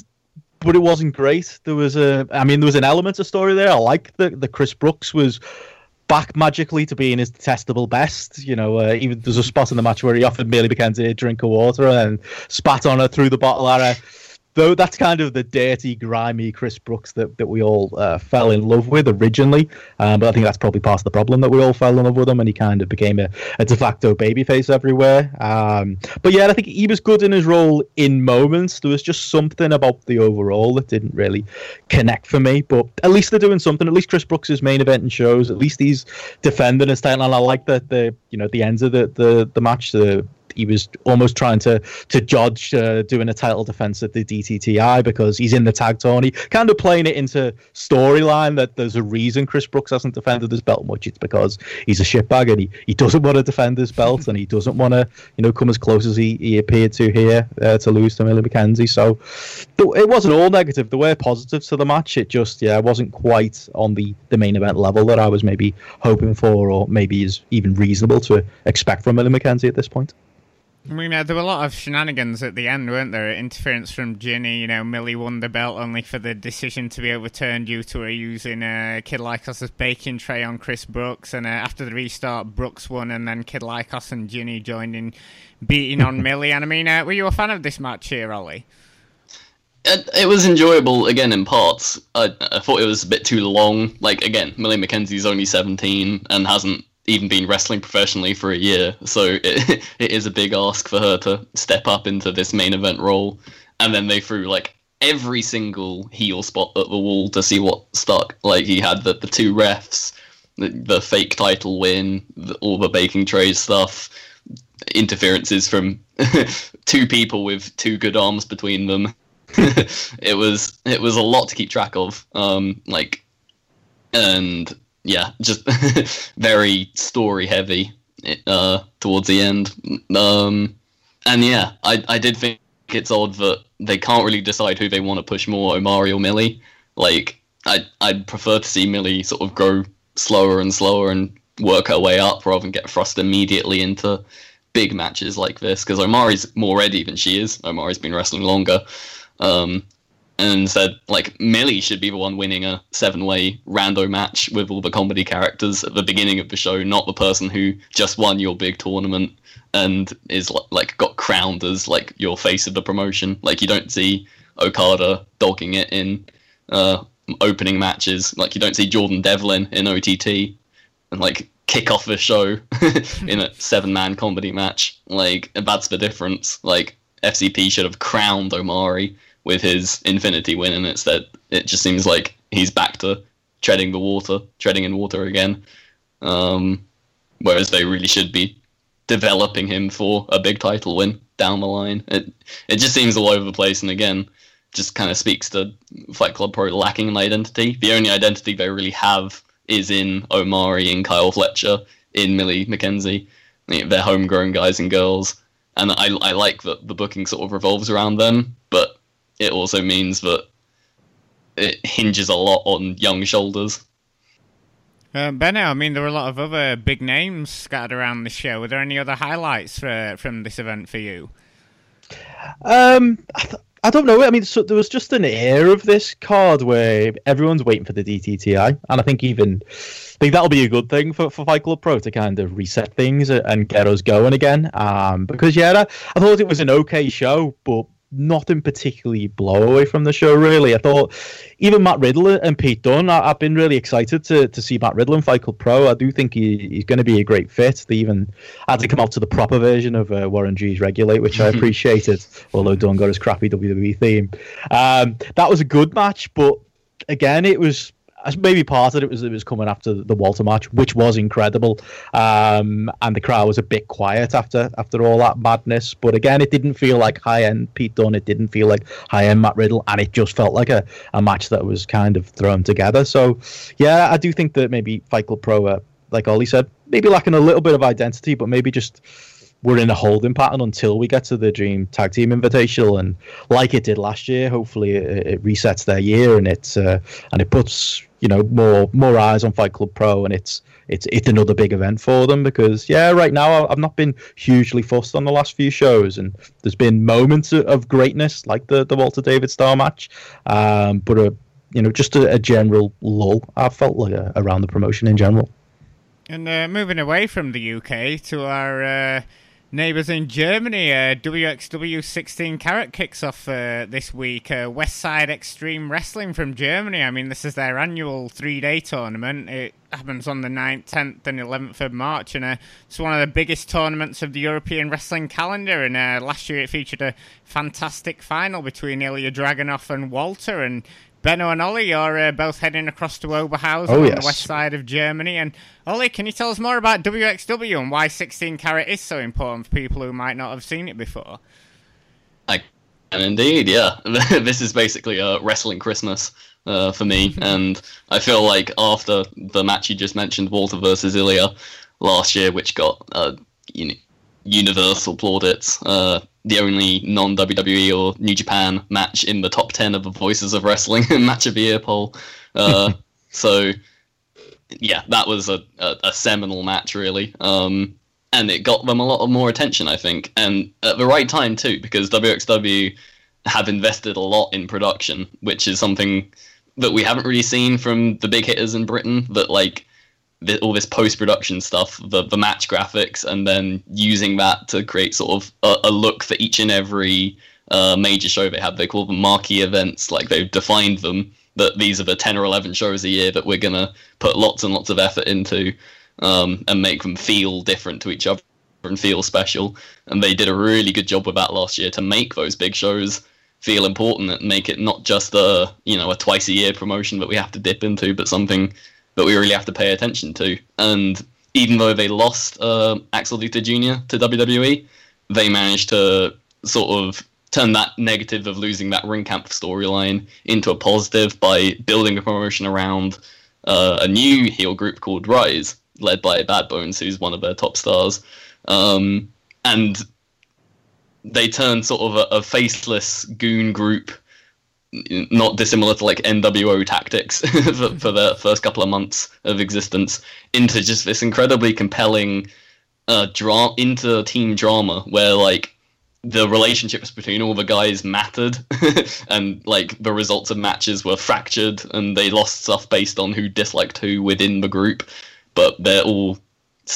but it wasn't great. There was a, I mean, there was an element of story there. I like that the Chris Brooks was back magically to being his detestable best. You know, uh, even there's a spot in the match where he offered Millie McKenzie a drink of water and spat on her through the bottle at her. Though that's kind of the dirty, grimy Chris Brooks that, that we all uh, fell in love with originally. Um, but I think that's probably part of the problem, that we all fell in love with him and he kind of became a, a de facto babyface everywhere. Um, but yeah, I think he was good in his role in moments. There was just something about the overall that didn't really connect for me. But at least they're doing something. At least Chris Brooks' main event and shows. At least he's defending his title. And I like that the you know the ends of the the, the match, the he was almost trying to to judge uh, doing a title defense at the D T T I because he's in the tag tourney, kind of playing it into storyline that there's a reason Chris Brooks hasn't defended his belt much. It's because he's a shitbag and he, he doesn't want to defend his belt and he doesn't want to, you know, come as close as he, he appeared to here uh, to lose to Millie McKenzie. So it wasn't all negative. There were positives to the match. It just, yeah, wasn't quite on the, the main event level that I was maybe hoping for, or maybe is even reasonable to expect from Millie McKenzie at this point. I mean, there were a lot of shenanigans at the end, weren't there? Interference from Ginny, you know, Millie won the belt only for the decision to be overturned due to her using uh, Kid Lycos' baking tray on Chris Brooks. And uh, after the restart, Brooks won, and then Kid Lycos and Ginny joined in beating on Millie. And I mean, uh, were you a fan of this match here, Ollie? It, it was enjoyable, again, in parts. I, I thought it was a bit too long. Like, again, Millie McKenzie's only seventeen and hasn't even been wrestling professionally for a year, so it, it is a big ask for her to step up into this main event role. And then they threw like every single heel spot at the wall to see what stuck. Like, he had the, the two refs, the, the fake title win, the, all the baking tray stuff, interferences from two people with two good arms between them. it was it was a lot to keep track of, um like and yeah, just very story heavy uh, towards the end. Um, and yeah, I, I did think it's odd that they can't really decide who they want to push more, Omari or Millie. Like, I, I'd prefer to see Millie sort of grow slower and slower and work her way up rather than get thrust immediately into big matches like this, because Omari's more ready than she is. Omari's been wrestling longer. Um, And said, like, Millie should be the one winning a seven-way rando match with all the comedy characters at the beginning of the show, not the person who just won your big tournament and is, like, got crowned as, like, your face of the promotion. Like, you don't see Okada dogging it in uh, opening matches. Like, you don't see Jordan Devlin in O T T and, like, kick off the show in a seven-man comedy match. Like, that's the difference. Like, F C P should have crowned Omari with his Infinity win, and instead it just seems like he's back to treading the water, treading in water again. Um, whereas they really should be developing him for a big title win down the line. It it just seems all over the place, and again, just kind of speaks to Fight Club Pro lacking an identity. The only identity they really have is in Omari, in Kyle Fletcher, in Millie McKenzie. They're homegrown guys and girls, and I I like that the booking sort of revolves around them, but it also means that it hinges a lot on young shoulders. Uh, Benno, I mean, there were a lot of other big names scattered around the show. Were there any other highlights for, from this event for you? Um, I, th- I don't know. I mean, so there was just an air of this card where everyone's waiting for the D T T I, and I think even I think that'll be a good thing for, for Fight Club Pro to kind of reset things and get us going again. Um, because yeah, I, I thought it was an okay show, but nothing particularly blow away from the show, really. I thought even Matt Riddle and Pete Dunne, I, I've been really excited to to see Matt Riddle in Fight Club Pro. I do think he, he's going to be a great fit. They even had to come out to the proper version of uh, Warren G's Regulate, which I appreciated, although Dunne got his crappy W W E theme. Um, that was a good match, but again, it was... Maybe part of it was it was coming after the Walter match, which was incredible, um, and the crowd was a bit quiet after after all that madness. But again, it didn't feel like high-end Pete Dunne, it didn't feel like high-end Matt Riddle, and it just felt like a, a match that was kind of thrown together. So, yeah, I do think that maybe Fight Club Pro, uh, like Oli said, maybe lacking a little bit of identity, but maybe just we're in a holding pattern until we get to the Dream Tag Team Invitational, and like it did last year, hopefully it, it resets their year and it uh, and it puts, you know, more more eyes on Fight Club Pro, and it's it's it's another big event for them. Because yeah, right now I've not been hugely fussed on the last few shows, and there's been moments of greatness like the the Walter David Starr match, um, but a, you know, just a, a general lull I felt like uh, around the promotion in general. And uh, moving away from the U K to our uh, neighbours in Germany, uh, W X W sixteen karat kicks off uh, this week. Uh, West Side Extreme Wrestling from Germany. I mean, this is their annual three-day tournament. It happens on the ninth, tenth and eleventh of March, and uh, it's one of the biggest tournaments of the European wrestling calendar. And uh, last year it featured a fantastic final between Ilya Dragunov and Walter, and Benno and Oli are uh, both heading across to Oberhausen oh, yes. on the west side of Germany. And Oli, can you tell us more about W X W and why sixteen karat is so important for people who might not have seen it before? I can indeed, yeah. This is basically a wrestling Christmas uh, for me. And I feel like after the match you just mentioned, Walter versus Ilya last year, which got uh, you know, universal plaudits, uh, the only non-W W E or New Japan match in the top ten of the Voices of Wrestling match of the year poll. Uh, so, yeah, that was a, a, a seminal match, really. Um, and it got them a lot more attention, I think. And at the right time, too, because W X W have invested a lot in production, which is something that we haven't really seen from the big hitters in Britain, that, like, The, all this post-production stuff, the, the match graphics, and then using that to create sort of a, a look for each and every uh, major show they have. They call them marquee events, like they've defined them, that these are the ten or eleven shows a year that we're going to put lots and lots of effort into, um, and make them feel different to each other and feel special. And they did a really good job with that last year to make those big shows feel important and make it not just a, you know, a twice-a-year promotion that we have to dip into, but something that we really have to pay attention to. And even though they lost uh, Axel Luther Junior to W W E, they managed to sort of turn that negative of losing that ring camp storyline into a positive by building a promotion around uh, a new heel group called Rise, led by Bad Bones, who's one of their top stars. Um, and they turned sort of a, a faceless goon group, not dissimilar to like N W O tactics for, for the first couple of months of existence, into just this incredibly compelling uh, dra- inter-team drama where like the relationships between all the guys mattered and like the results of matches were fractured and they lost stuff based on who disliked who within the group, but they're all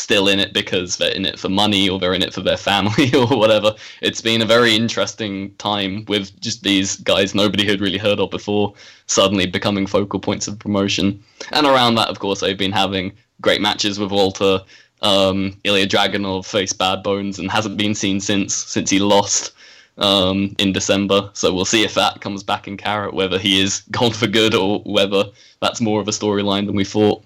still in it because they're in it for money or they're in it for their family or whatever. It's been a very interesting time with just these guys nobody had really heard of before suddenly becoming focal points of promotion. And around that, of course, they've been having great matches with Walter. Um, Ilya Dragunov faced Bad Bones and hasn't been seen since, since he lost um, in December. So we'll see if that comes back in Karat, whether he is gone for good or whether that's more of a storyline than we thought.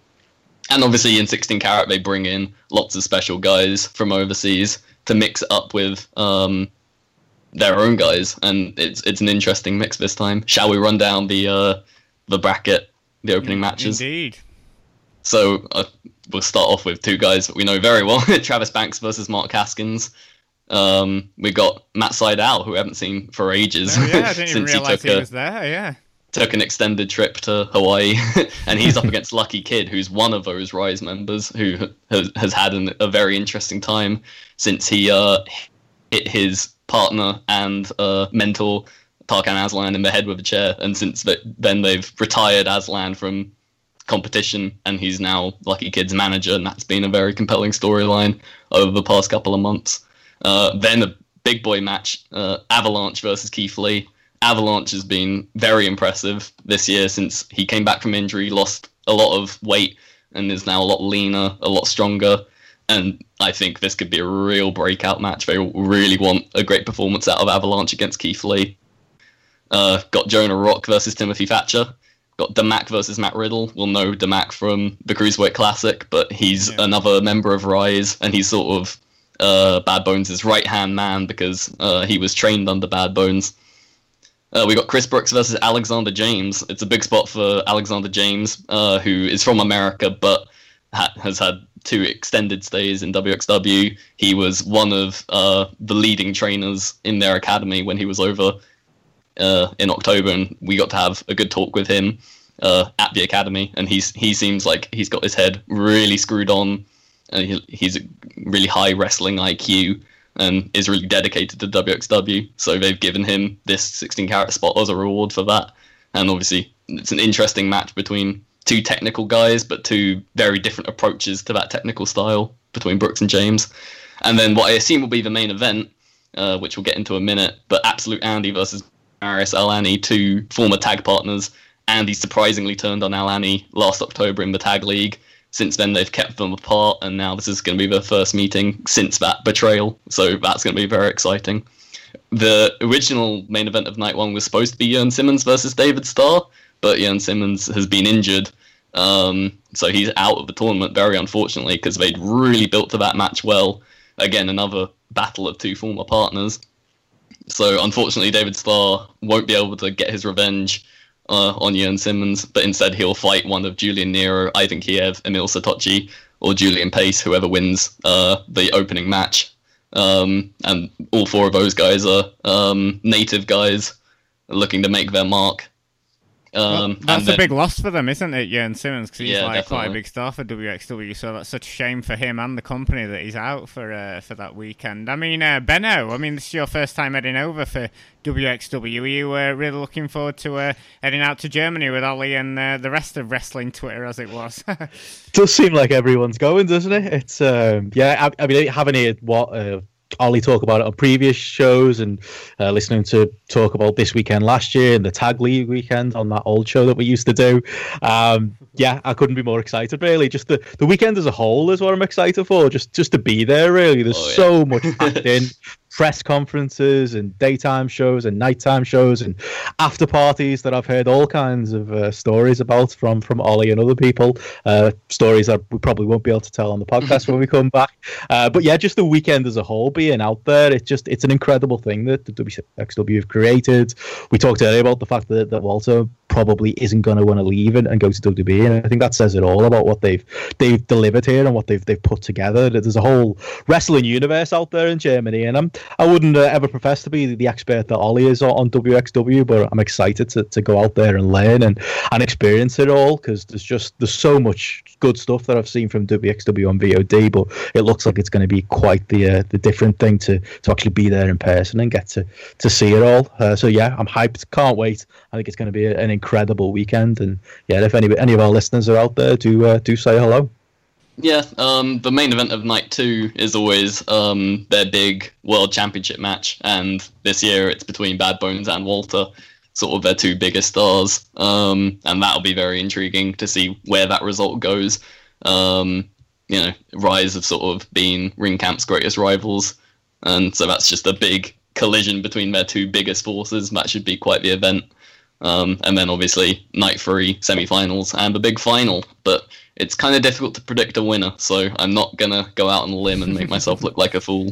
And obviously in sixteen karat, they bring in lots of special guys from overseas to mix up with um, their own guys. And it's it's an interesting mix this time. Shall we run down the uh, the bracket, the opening matches? Indeed. So uh, we'll start off with two guys that we know very well, Travis Banks versus Mark Haskins. Um, we got Matt Sydal, who we haven't seen for ages. Oh, yeah, I didn't even realise he, he was a... there, yeah. took an extended trip to Hawaii and he's up against Lucky Kid, who's one of those Rise members who has, has had an, a very interesting time since he uh, hit his partner and uh, mentor Tarkan Aslan in the head with a chair, and since th- then they've retired Aslan from competition and he's now Lucky Kid's manager, and that's been a very compelling storyline over the past couple of months. Uh, then a big boy match, uh, Avalanche versus Keith Lee. Avalanche has been very impressive this year since he came back from injury, lost a lot of weight, and is now a lot leaner, a lot stronger. And I think this could be a real breakout match. They really want a great performance out of Avalanche against Keith Lee. Uh, got Jonah Rock versus Timothy Thatcher. Got D M A C versus Matt Riddle. We'll know D M A C from the Cruiserweight Classic, but he's yeah. another member of Rise, and he's sort of uh, Bad Bones' right-hand man because uh, he was trained under Bad Bones. Uh, we got Chris Brooks versus Alexander James. It's a big spot for Alexander James, uh, who is from America, but ha- has had two extended stays in W X W. He was one of uh, the leading trainers in their academy when he was over uh, in October, and we got to have a good talk with him uh, at the academy, and he's, he seems like he's got his head really screwed on, and he, he's a really high wrestling I Q, and is really dedicated to W X W, so they've given him this sixteen karat spot as a reward for that. And obviously, it's an interesting match between two technical guys, but two very different approaches to that technical style between Brooks and James. And then what I assume will be the main event, uh, which we'll get into in a minute, but Absolute Andy versus Maris Alani, two former tag partners. Andy surprisingly turned on Alani last October in the tag league. Since then, they've kept them apart, and now this is going to be their first meeting since that betrayal, so that's going to be very exciting. The original main event of night one was supposed to be Jørn Simmons versus David Starr, but Jørn Simmons has been injured, um, so he's out of the tournament, very unfortunately, because they'd really built to that match well. Again, another battle of two former partners. So, unfortunately, David Starr won't be able to get his revenge uh, on Jørn Simmons, but instead he'll fight one of Julian Nero, Ivan Kiev, Emil Satochi, or Julian Pace, whoever wins uh, the opening match. Um, and all four of those guys are um, native guys looking to make their mark. Um, well, that's then, a big loss for them, isn't it, Jørn Simmons? Because he's yeah, like definitely. quite a big star for W X W, so that's such a shame for him and the company that he's out for uh, for that weekend. I mean, uh, Benno, I mean, this is your first time heading over for W X W. Are you uh, really looking forward to uh, heading out to Germany with Oli and uh, the rest of wrestling Twitter, as it was? It does seem like everyone's going, doesn't it? It's um, yeah, I, I mean, I haven't heard what... Uh, Oli talk about it on previous shows, and uh, listening to talk about this weekend last year and the Tag League weekend on that old show that we used to do. Um, yeah, I couldn't be more excited, really. Just the, the weekend as a whole is what I'm excited for, just just to be there, really. There's oh, yeah. so much packed in. Press conferences and daytime shows and nighttime shows and after parties that I've heard all kinds of uh, stories about from from Oli and other people, uh, stories that we probably won't be able to tell on the podcast when we come back. Uh, but yeah, just the weekend as a whole, being out there, it's just it's an incredible thing that the W X W have created. We talked earlier about the fact that, that Walter probably isn't going to want to leave and, and go to W W E, and I think that says it all about what they've they've delivered here and what they've they've put together. There's a whole wrestling universe out there in Germany, and I'm I wouldn't uh, ever profess to be the expert that Oli is on W X W, but I'm excited to, to go out there and learn and, and experience it all, because there's just there's so much good stuff that I've seen from W X W on V O D, but it looks like it's going to be quite the uh, the different thing to, to actually be there in person and get to, to see it all. Uh, so yeah, I'm hyped, can't wait. I think it's going to be a, an incredible weekend, and yeah, if any any of our listeners are out there, do uh, do say hello. Yeah, um, the main event of night two is always um, their big World Championship match, and this year it's between Bad Bones and Walter, sort of their two biggest stars, um, and that'll be very intriguing to see where that result goes. Um, you know, Rise have sort of been Ring Camp's greatest rivals, and so that's just a big collision between their two biggest forces. That should be quite the event. Um, and then obviously night three, semi-finals, and the big final, but it's kind of difficult to predict a winner, so I'm not going to go out on a limb and make myself look like a fool.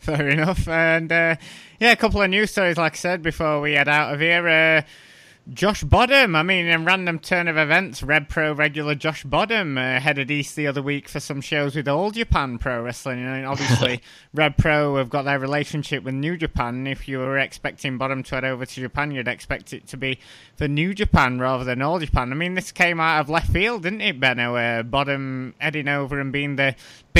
Fair enough. And uh, yeah, a couple of news stories, like I said, before we head out of here. Uh, Josh Bottom, I mean, in random turn of events, Red Pro regular Josh Bottom uh, headed east the other week for some shows with All Japan Pro Wrestling. And obviously, Red Pro have got their relationship with New Japan. If you were expecting Bottom to head over to Japan, you'd expect it to be for New Japan rather than All Japan. I mean, this came out of left field, didn't it, Benno? Uh, Bottom heading over and being the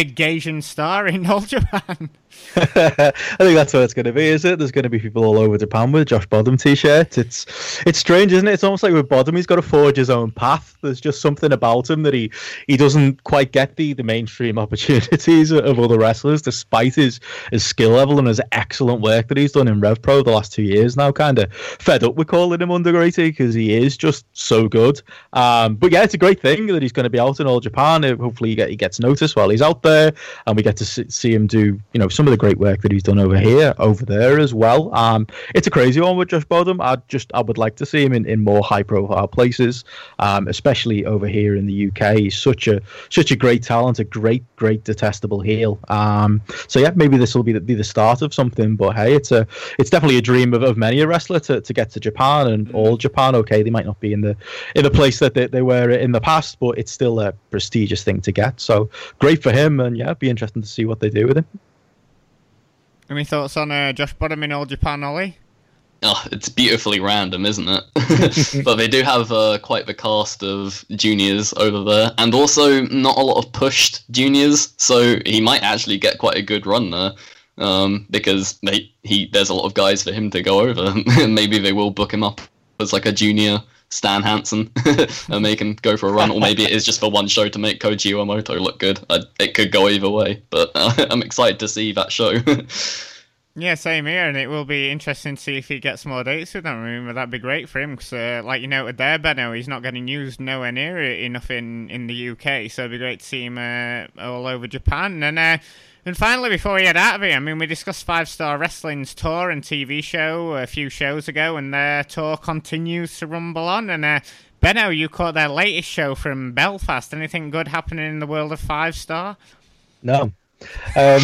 big Gaijin star in All Japan. I think that's what it's going to be, is it? There's going to be people all over Japan with Josh Bodum t-shirts. It's it's strange, isn't it? It's almost like with Bodum, he's got to forge his own path. There's just something about him that he, he doesn't quite get the, the mainstream opportunities of other wrestlers, despite his, his skill level and his excellent work that he's done in Rev Pro the last two years now. Kind of fed up with calling him underrated because he is just so good. Um, but yeah, it's a great thing that he's going to be out in All Japan. Hopefully he, get, he gets noticed while he's out there, and we get to see, see him do, you know, some of the great work that he's done over here, over there as well. Um, it's a crazy one with Josh Bodum. I just I would like to see him in, in more high profile places, um, especially over here in the U K. He's such a such a great talent, a great great detestable heel. Um, so yeah, maybe this will be the, be the start of something. But hey, it's a it's definitely a dream of, of many a wrestler to, to get to Japan and All Japan. Okay, they might not be in the in the place that they, they were in the past, but it's still a prestigious thing to get. So great for him, and yeah, it'd be interesting to see what they do with him. Any thoughts on uh, Josh Bodum in All Japan, Ollie? Oh, it's beautifully random, isn't it? But they do have uh, quite the cast of juniors over there, and also not a lot of pushed juniors, so he might actually get quite a good run there, um, because they, he there's a lot of guys for him to go over. Maybe they will book him up as like a junior Stan Hansen and make him go for a run, or maybe it is just for one show to make Koji Iwamoto look good. I, it could go either way, but uh, I'm excited to see that show. Yeah, same here, and it will be interesting to see if he gets more dates with them. I mean, that'd be great for him, because uh, like you noted there, Benno, he's not getting used nowhere near enough in, in the U K, so it'd be great to see him uh, all over Japan. And uh, and finally, before we head out of here, I mean, we discussed Five Star Wrestling's tour and T V show a few shows ago, and their tour continues to rumble on. And uh, Benno, you caught their latest show from Belfast. Anything good happening in the world of Five Star? No. um,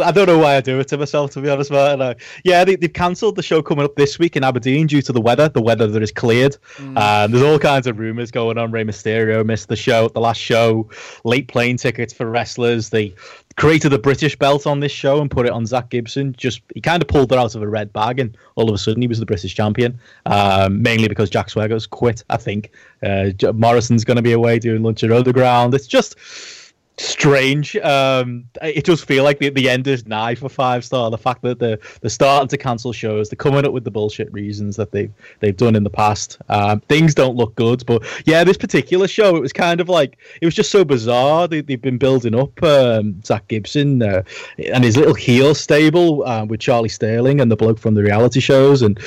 I don't know why I do it to myself, to be honest, Martin. I, yeah, they, they've cancelled the show coming up this week in Aberdeen due to the weather, the weather that is cleared. Mm. Um, there's all kinds of rumours going on. Rey Mysterio missed the show, the last show, late plane tickets for wrestlers. They created the British belt on this show and put it on Zach Gibson. Just he kind of pulled it out of a red bag, and all of a sudden he was the British champion, um, mainly because Jack Swagger's quit, I think. Uh, Morrison's going to be away doing Lunch at Underground. It's just strange. Um, it does feel like the, the end is nigh for Five Star. The fact that they're, they're starting to cancel shows, they're coming up with the bullshit reasons that they've they've done in the past. Um, things don't look good, but yeah, this particular show, it was kind of like, it was just so bizarre. They, they've been building up um, Zach Gibson uh, and his little heel stable uh, with Charlie Sterling and the bloke from the reality shows, and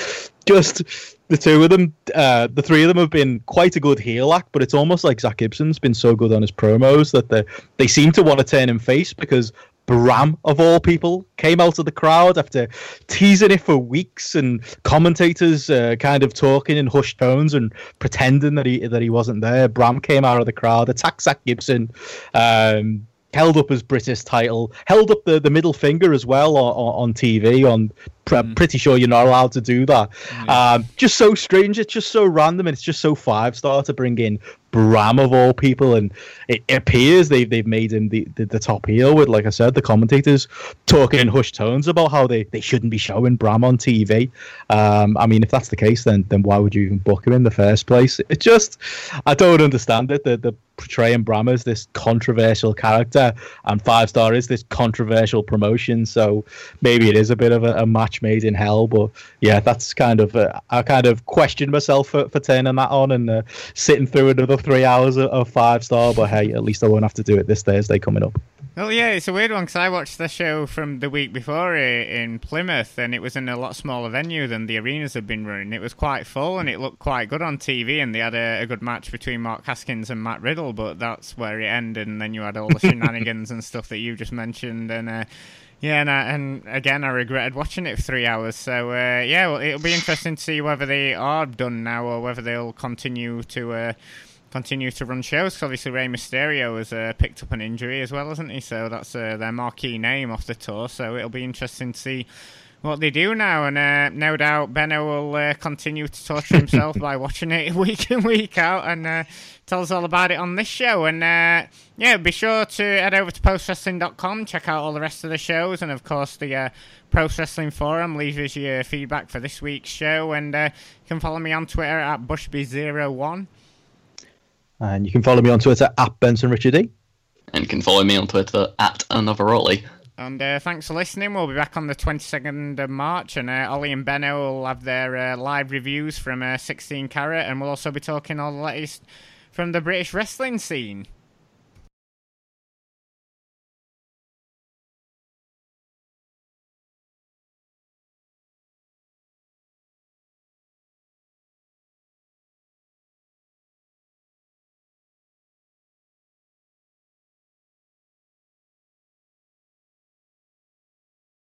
just the two of them, uh, the three of them have been quite a good heel act, but it's almost like Zach Gibson's been so good on his promos that they, they seem to want to turn him face, because Bram, of all people, came out of the crowd after teasing it for weeks, and commentators uh, kind of talking in hushed tones and pretending that he that he wasn't there. Bram came out of the crowd, attacked Zach Gibson, um, held up his British title, held up the, the middle finger as well on, on T V. On I'm pretty sure you're not allowed to do that. Mm. Um, just so strange. It's just so random, and it's just so Five Star to bring in Bram of all people. And it appears they've they've made him the, the, the top heel. With, like I said, the commentators talking in hushed tones about how they, they shouldn't be showing Bram on T V. Um, I mean, if that's the case, then then why would you even book him in the first place? It just, I don't understand it. The, the portraying Bram as this controversial character, and Five Star is this controversial promotion. So maybe it is a bit of a, a match made in hell, but yeah, that's kind of uh, I kind of questioned myself for, for turning that on and uh, sitting through another three hours of, of Five Star. But hey, at least I won't have to do it this Thursday coming up. Well, yeah, it's a weird one, because I watched the show from the week before in Plymouth, and it was in a lot smaller venue than the arenas had been running. It was quite full, and it looked quite good on T V, and they had a, a good match between Mark Haskins and Matt Riddle, but that's where it ended, and then you had all the shenanigans and stuff that you just mentioned, and uh Yeah, and, I, and again, I regretted watching it for three hours. So, uh, yeah, well, it'll be interesting to see whether they are done now or whether they'll continue to uh, continue to run shows. Because obviously, Rey Mysterio has uh, picked up an injury as well, hasn't he? So that's uh, their marquee name off the tour. So it'll be interesting to see what they do now. And uh, no doubt, Benno will uh, continue to torture himself by watching it week in, week out. And Uh, tell us all about it on this show. And uh, yeah, be sure to head over to post wrestling dot com, check out all the rest of the shows, and of course the uh, Pro Wrestling Forum. Leave us your feedback for this week's show, and uh, you can follow me on Twitter at Bushby zero one, and you can follow me on Twitter at Benson Richard E. and can follow me on Twitter at Another Ollie. And uh, thanks for listening. We'll be back on the twenty-second of March, and uh, Ollie and Benno will have their uh, live reviews from uh, sixteen Karat, and we'll also be talking all the latest from the British wrestling scene.